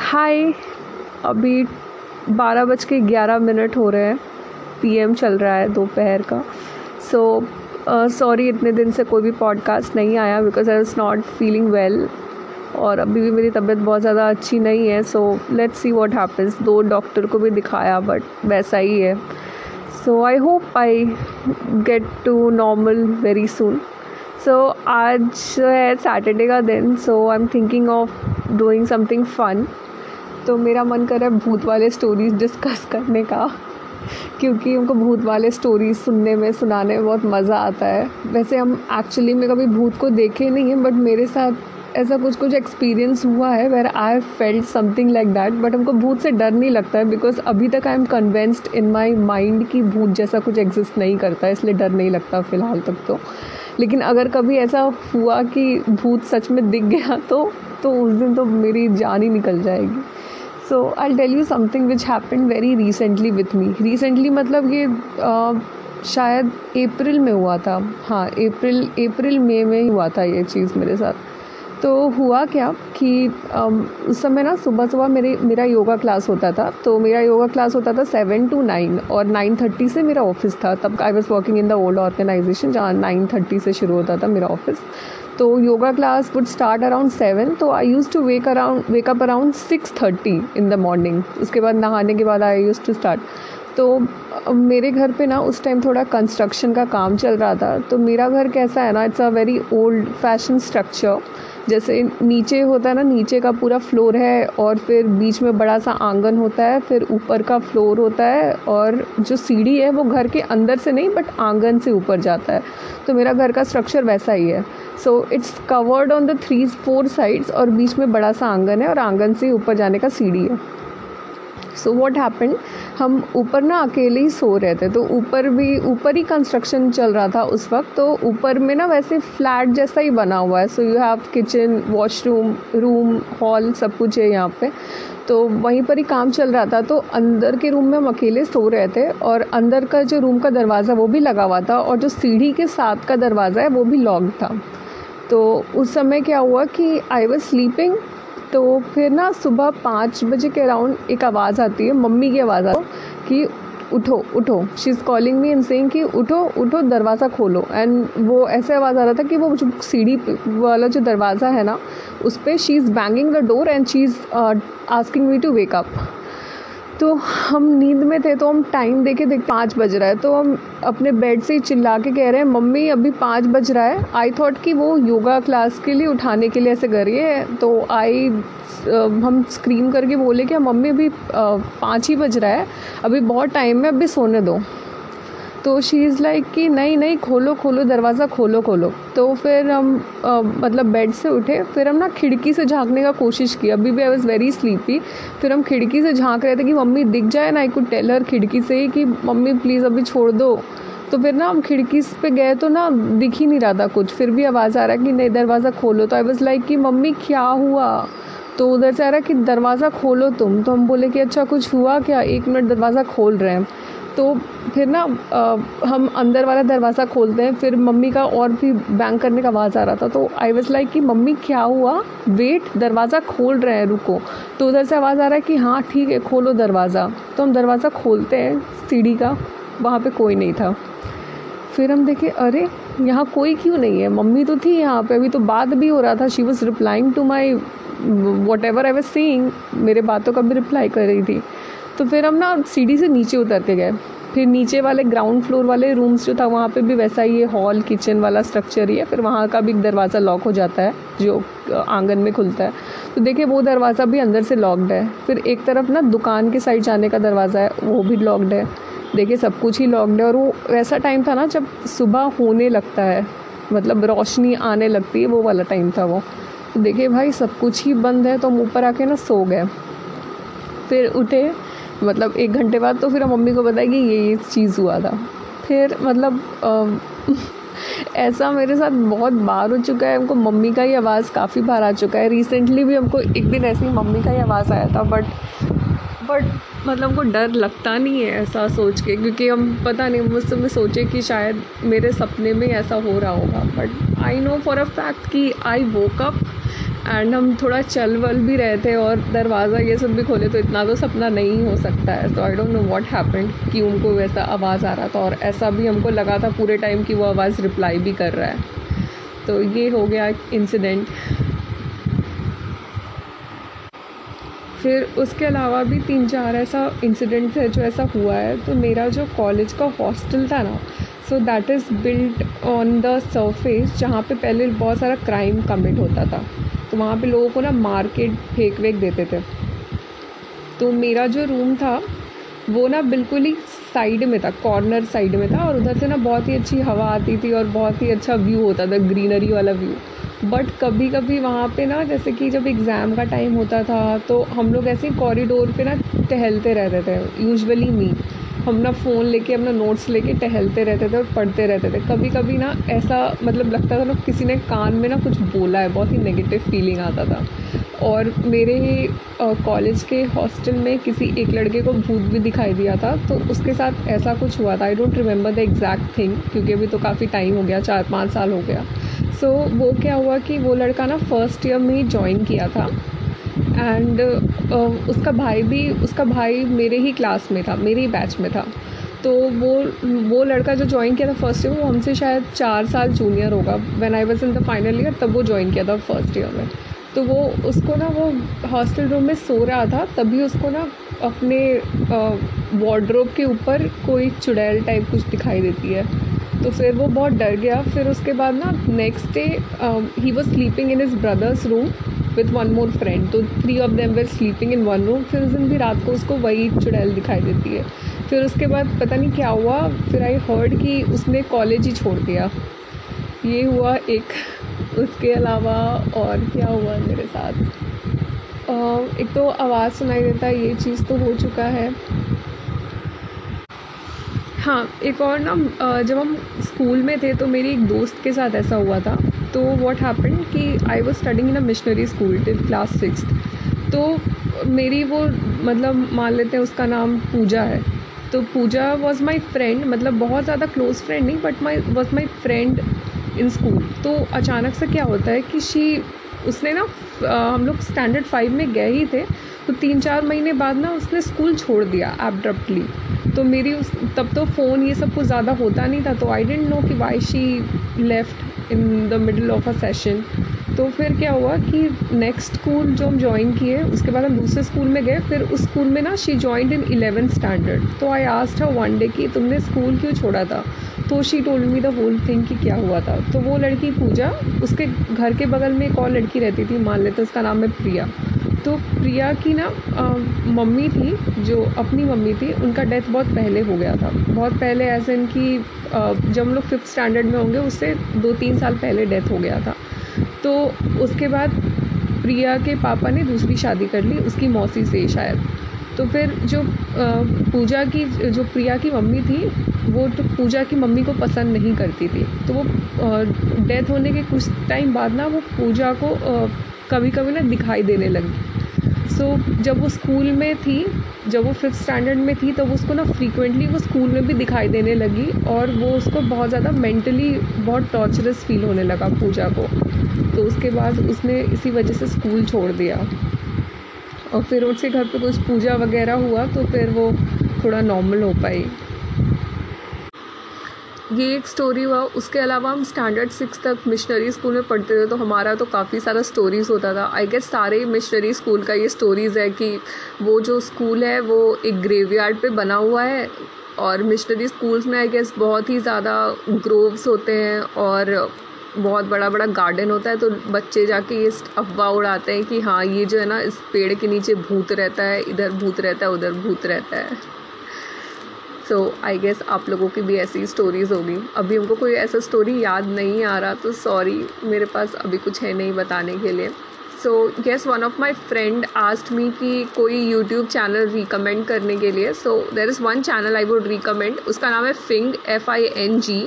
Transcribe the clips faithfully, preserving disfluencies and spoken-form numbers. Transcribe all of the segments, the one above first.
हाय, अभी बारह बज के ग्यारह मिनट हो रहे हैं, पीएम चल रहा है दोपहर का। सो सॉरी इतने दिन से कोई भी पॉडकास्ट नहीं आया because I was not feeling well और अभी भी मेरी तबीयत बहुत ज़्यादा अच्छी नहीं है। So let's see what happens. दो डॉक्टर को भी दिखाया बट वैसा ही है। So I hope I get to normal very soon. So आज जो है सैटरडे का दिन, so I am thinking of doing something fun. तो मेरा मन कर रहा है भूत वाले स्टोरीज़ डिस्कस करने का, क्योंकि हमको भूत वाले स्टोरीज़ सुनने में सुनाने में बहुत मज़ा आता है। वैसे हम एक्चुअली में कभी भूत को देखे नहीं हैं, बट मेरे साथ ऐसा कुछ कुछ एक्सपीरियंस हुआ है where I felt something like that. But हमको भूत से डर नहीं लगता है बिकॉज अभी तक I am convinced in my mind कि भूत जैसा कुछ एग्जिस्ट नहीं करता, इसलिए डर नहीं लगता फ़िलहाल तक तो। लेकिन अगर कभी ऐसा हुआ कि भूत सच में दिख गया तो, तो उस दिन तो मेरी जान ही निकल जाएगी। So I tell you something which happen very recently with me. Recently मतलब ये uh, शायद अप्रैल में हुआ था। हाँ, अप्रैल अप्रैल मई में ही हुआ था ये चीज़ मेरे साथ। तो हुआ क्या कि uh, उस समय ना सुबह सुबह मेरे मेरा योगा क्लास होता था। तो मेरा योगा क्लास होता था सेवन टू नाइन और नाइन थर्टी से मेरा ऑफिस था। तब I was working in the old organization जहाँ नाइन थर्टी से शुरू होता था मेरा ऑफिस। तो yoga class would start around seven. तो I used to wake around wake up around six thirty in the morning. उसके बाद नहाने के बाद आई यूज़ टू स्टार्ट। तो मेरे घर पे ना उस टाइम थोड़ा कंस्ट्रक्शन का काम चल रहा था। तो मेरा घर कैसा है ना, it's a very old fashion structure. जैसे नीचे होता है ना, नीचे का पूरा फ्लोर है और फिर बीच में बड़ा सा आंगन होता है, फिर ऊपर का फ्लोर होता है और जो सीढ़ी है वो घर के अंदर से नहीं बट आंगन से ऊपर जाता है। तो मेरा घर का स्ट्रक्चर वैसा ही है। So it's covered on the three four sides और बीच में बड़ा सा आंगन है और आंगन से ऊपर जाने का सीढ़ी है। सो व्हाट हैपेंड, हम ऊपर ना अकेले ही सो रहे थे। तो ऊपर भी ऊपर ही कंस्ट्रक्शन चल रहा था उस वक्त। तो ऊपर में ना वैसे फ्लैट जैसा ही बना हुआ है। So you have kitchen, washroom, room, hall, सब कुछ है यहाँ पे। तो वहीं पर ही काम चल रहा था। तो अंदर के रूम में हम अकेले सो रहे थे और अंदर का जो रूम का दरवाज़ा वो भी लगा हुआ था और जो सीढ़ी के साथ का दरवाज़ा है वो भी लॉक था। तो उस समय क्या हुआ कि आई वॉज स्लीपिंग। तो फिर ना सुबह पाँच बजे के अराउंड एक आवाज़ आती है, मम्मी की आवाज़ आती है कि उठो उठो, she is calling me and saying कि उठो उठो, दरवाज़ा खोलो। एंड वो ऐसे आवाज़ आ रहा था कि वो जो सीढ़ी वाला जो दरवाज़ा है ना उस पर she is banging the door and she is asking me to wake up. तो हम नींद में थे तो हम टाइम देखे देख पाँच बज रहा है। तो हम अपने बेड से ही चिल्ला के कह रहे हैं मम्मी अभी पाँच बज रहा है। आई थॉट कि वो योगा क्लास के लिए उठाने के लिए ऐसे कर रही है। तो आई हम स्क्रीम करके बोले कि मम्मी अभी पाँच ही बज रहा है, अभी बहुत टाइम है, अभी सोने दो। तो शी इज़ लाइक कि नहीं नहीं, खोलो खोलो दरवाज़ा, खोलो खोलो। तो फिर हम आ, मतलब बेड से उठे। फिर हम ना खिड़की से झांकने का कोशिश की। अभी भी आई वॉज वेरी स्लीपी। फिर हम खिड़की से झांक रहे थे कि मम्मी दिख जाए ना। आई कुड टेल हर खिड़की से ही कि मम्मी प्लीज़ अभी छोड़ दो। तो फिर ना हम खिड़की पे गए तो ना दिख ही नहीं रहा था कुछ। फिर भी आवाज़ आ रहा कि नहीं दरवाज़ा खोलो। तो आई वॉज लाइक कि मम्मी क्या हुआ। तो उधर से आ रहा कि दरवाज़ा खोलो तुम। तो हम बोले कि अच्छा कुछ हुआ क्या, एक मिनट दरवाज़ा खोल रहे हैं। तो फिर ना आ, हम अंदर वाला दरवाज़ा खोलते हैं। फिर मम्मी का और भी बैंग करने का आवाज़ आ रहा था। तो आई वॉज लाइक कि मम्मी क्या हुआ, वेट, दरवाज़ा खोल रहे हैं, रुको। तो उधर से आवाज़ आ रहा है कि हाँ ठीक है खोलो दरवाज़ा। तो हम दरवाज़ा खोलते हैं सीढ़ी का, वहाँ पे कोई नहीं था। फिर हम देखे अरे यहाँ कोई क्यों नहीं है, मम्मी तो थी यहाँ पर, अभी तो बात भी हो रहा था। She was replying to my whatever I was seeing, मेरे बातों का भी रिप्लाई कर रही थी। तो फिर हम ना सीढ़ी से नीचे उतर के गए। फिर नीचे वाले ग्राउंड फ्लोर वाले रूम्स जो था वहाँ पे भी वैसा ही हॉल किचन वाला स्ट्रक्चर ही है। फिर वहाँ का भी दरवाज़ा लॉक हो जाता है जो आंगन में खुलता है। तो देखिए वो दरवाज़ा भी अंदर से लॉक्ड है। फिर एक तरफ ना दुकान के साइड जाने का दरवाज़ा है, वो भी लॉक्ड है। देखिए सब कुछ ही लॉक्ड है। और वो ऐसा टाइम था ना जब सुबह होने लगता है, मतलब रोशनी आने लगती है, वो वाला टाइम था वो। तो देखिए भाई सब कुछ ही बंद है। तो हम ऊपर आके ना सो गए। फिर उठे मतलब एक घंटे बाद। तो फिर हम मम्मी को बताया कि ये ये चीज़ हुआ था। फिर मतलब आ, ऐसा मेरे साथ बहुत बार हो चुका है। हमको मम्मी का ही आवाज़ काफ़ी बार आ चुका है। रिसेंटली भी हमको एक दिन ऐसे ही मम्मी का ही आवाज़ आया था। बट बट मतलब हमको डर लगता नहीं है ऐसा सोच के, क्योंकि हम पता नहीं उस समय सोचे कि शायद मेरे सपने में ऐसा हो रहा होगा। But I know for a fact कि आई वोक अप एंड हम थोड़ा चल वल भी रहे थे और दरवाज़ा ये सब भी खोले, तो इतना तो सपना नहीं हो सकता है। तो I don't know what happened कि उनको वैसा आवाज़ आ रहा था, और ऐसा भी हमको लगा था पूरे टाइम कि वो आवाज़ रिप्लाई भी कर रहा है। तो ये हो गया इंसिडेंट। फिर उसके अलावा भी तीन चार ऐसा इंसिडेंट्स है जो ऐसा हुआ है। तो मेरा जो कॉलेज का हॉस्टल था ना, so that is built on the surface, जहाँ पे पहले बहुत सारा क्राइम कमिट होता था। तो वहाँ पे लोगों को ना मार्केट फेंक वेक देते थे। तो मेरा जो रूम था वो ना बिल्कुल ही साइड में था, कॉर्नर साइड में था, और उधर से ना बहुत ही अच्छी हवा आती थी और बहुत ही अच्छा व्यू होता था, ग्रीनरी वाला व्यू। बट कभी कभी वहाँ पे ना, जैसे कि जब एग्ज़ाम का टाइम होता था, तो हम लोग ऐसे कॉरिडोर पे ना टहलते रहते थे। यूजुअली मी हम ना फ़ोन लेके, अपना नोट्स लेके टहलते रहते थे और पढ़ते रहते थे। कभी कभी ना ऐसा मतलब लगता था ना किसी ने कान में ना कुछ बोला है, बहुत ही नेगेटिव फीलिंग आता था। और मेरे ही कॉलेज के हॉस्टल में किसी एक लड़के को भूत भी दिखाई दिया था, तो उसके साथ ऐसा कुछ हुआ था। I don't remember the exact thing, क्योंकि अभी तो काफ़ी टाइम हो गया, चार पाँच साल हो गया। सो so, वो क्या हुआ कि वो लड़का ना फर्स्ट ईयर में ही ज्वाइन किया था, एंड uh, उसका भाई भी उसका भाई मेरे ही क्लास में था, मेरे ही बैच में था। तो वो वो लड़का जो ज्वाइन किया था फर्स्ट ईयर, वो हमसे शायद चार साल जूनियर होगा। When I was in the final year तब वो ज्वाइन किया था फर्स्ट ईयर में। तो वो उसको ना, वो हॉस्टल रूम में सो रहा था, तभी उसको ना अपने वार्डरोब के ऊपर कोई चुड़ैल टाइप कुछ दिखाई देती है। तो फिर वो बहुत डर गया। फिर उसके बाद ना next day he was sleeping in his brothers room with one more friend, तो three of them were sleeping in one room. फिर उस दिन भी रात को उसको वही चुड़ैल दिखाई देती है। फिर उसके बाद पता नहीं क्या हुआ, फिर आई हर्ड कि उसने कॉलेज ही छोड़ दिया। ये हुआ एक। उसके अलावा और क्या हुआ मेरे साथ, uh, एक तो आवाज़ सुनाई देता है, ये चीज़ तो हो चुका है। हाँ, एक और ना, जब हम स्कूल में थे तो मेरी एक दोस्त के साथ ऐसा हुआ था। तो व्हाट हैपेंड कि I was studying in a missionary school till class sixth. तो मेरी वो, मतलब मान लेते हैं उसका नाम पूजा है, तो पूजा वाज माय फ्रेंड, मतलब बहुत ज़्यादा क्लोज फ्रेंड नहीं, but my was my friend in school. तो अचानक से क्या होता है कि शी उसने ना, हम लोग स्टैंडर्ड फाइव में गए ही थे, तो तीन चार महीने बाद ना उसने स्कूल छोड़ दिया एब्रप्टली। तो मेरी उस तब तो फ़ोन ये सब कुछ ज़्यादा होता नहीं था, तो आई डेंट नो कि why she left in the middle of a session. तो फिर क्या हुआ कि नेक्स्ट स्कूल जो हम ज्वाइन किए, उसके बाद हम दूसरे स्कूल में गए। फिर उस स्कूल में ना she joined in eleventh standard. तो I asked her one day कि तुमने स्कूल क्यों छोड़ा था, तो she told me the whole thing कि क्या हुआ था। तो वो लड़की पूजा, उसके घर के बगल में एक और लड़की रहती थी, मान लेते उसका नाम है प्रिया। तो प्रिया की ना आ, मम्मी थी, जो अपनी मम्मी थी, उनका डेथ बहुत पहले हो गया था, बहुत पहले, एज इन कि जब हम लोग फिफ्थ स्टैंडर्ड में होंगे उससे दो तीन साल पहले डेथ हो गया था। तो उसके बाद प्रिया के पापा ने दूसरी शादी कर ली, उसकी मौसी से शायद। तो फिर जो पूजा की, जो प्रिया की मम्मी थी, वो तो पूजा की मम्मी को पसंद नहीं करती थी। तो वो डेथ होने के कुछ टाइम बाद ना वो पूजा को कभी कभी ना दिखाई देने लगी। सो जब वो स्कूल में थी, जब वो फिफ्थ स्टैंडर्ड में थी, तब तो उसको ना फ्रीक्वेंटली वो स्कूल में भी दिखाई देने लगी, और वो उसको बहुत ज़्यादा मेंटली बहुत टॉर्चरस फील होने लगा पूजा को। तो उसके बाद उसने इसी वजह से स्कूल छोड़ दिया, और फिर उसके घर पे कुछ पूजा वगैरह हुआ, तो फिर वो थोड़ा नॉर्मल हो पाई। ये एक स्टोरी हुआ। उसके अलावा हम स्टैंडर्ड सिक्स तक मिशनरी स्कूल में पढ़ते थे, तो हमारा तो काफ़ी सारा स्टोरीज़ होता था। आई गेस सारे मिशनरी स्कूल का ये स्टोरीज़ है कि वो जो स्कूल है वो एक ग्रेवयार्ड पे बना हुआ है, और मिशनरी स्कूल्स में आई गेस बहुत ही ज़्यादा ग्रोव्स होते हैं और बहुत बड़ा बड़ा गार्डन होता है। तो बच्चे जाके ये अफवाह उड़ाते हैं कि हाँ, ये जो है ना, इस पेड़ के नीचे भूत रहता है, इधर भूत रहता है, उधर भूत रहता है। सो आई गेस आप लोगों की भी ऐसी स्टोरीज़ होगी। अभी हमको कोई ऐसा स्टोरी याद नहीं आ रहा, तो सॉरी, मेरे पास अभी कुछ है नहीं बताने के लिए। So yes, one of my friend asked me कि कोई यूट्यूब चैनल रिकमेंड करने के लिए। So there is one channel I would recommend, उसका नाम है Fing, F I N G.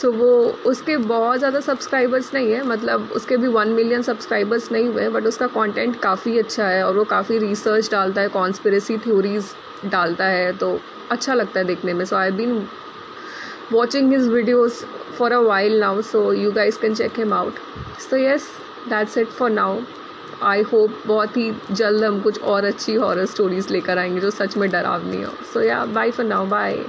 So so, वो उसके बहुत ज़्यादा सब्सक्राइबर्स नहीं है, मतलब उसके भी वन मिलियन सब्सक्राइबर्स नहीं हुए, बट उसका कंटेंट काफ़ी अच्छा है, और वो काफ़ी रिसर्च डालता है, कॉन्स्पिरेसी थ्योरीज डालता है, तो अच्छा लगता है देखने में। So I have been watching his videos for a while now, so you guys can check him out. So yes, that's it for now. I hope बहुत ही जल्द हम कुछ और अच्छी हॉरर स्टोरीज़ लेकर आएंगे जो सच में डरावनी हो। सो या बाय फॉर नाउ, बाय।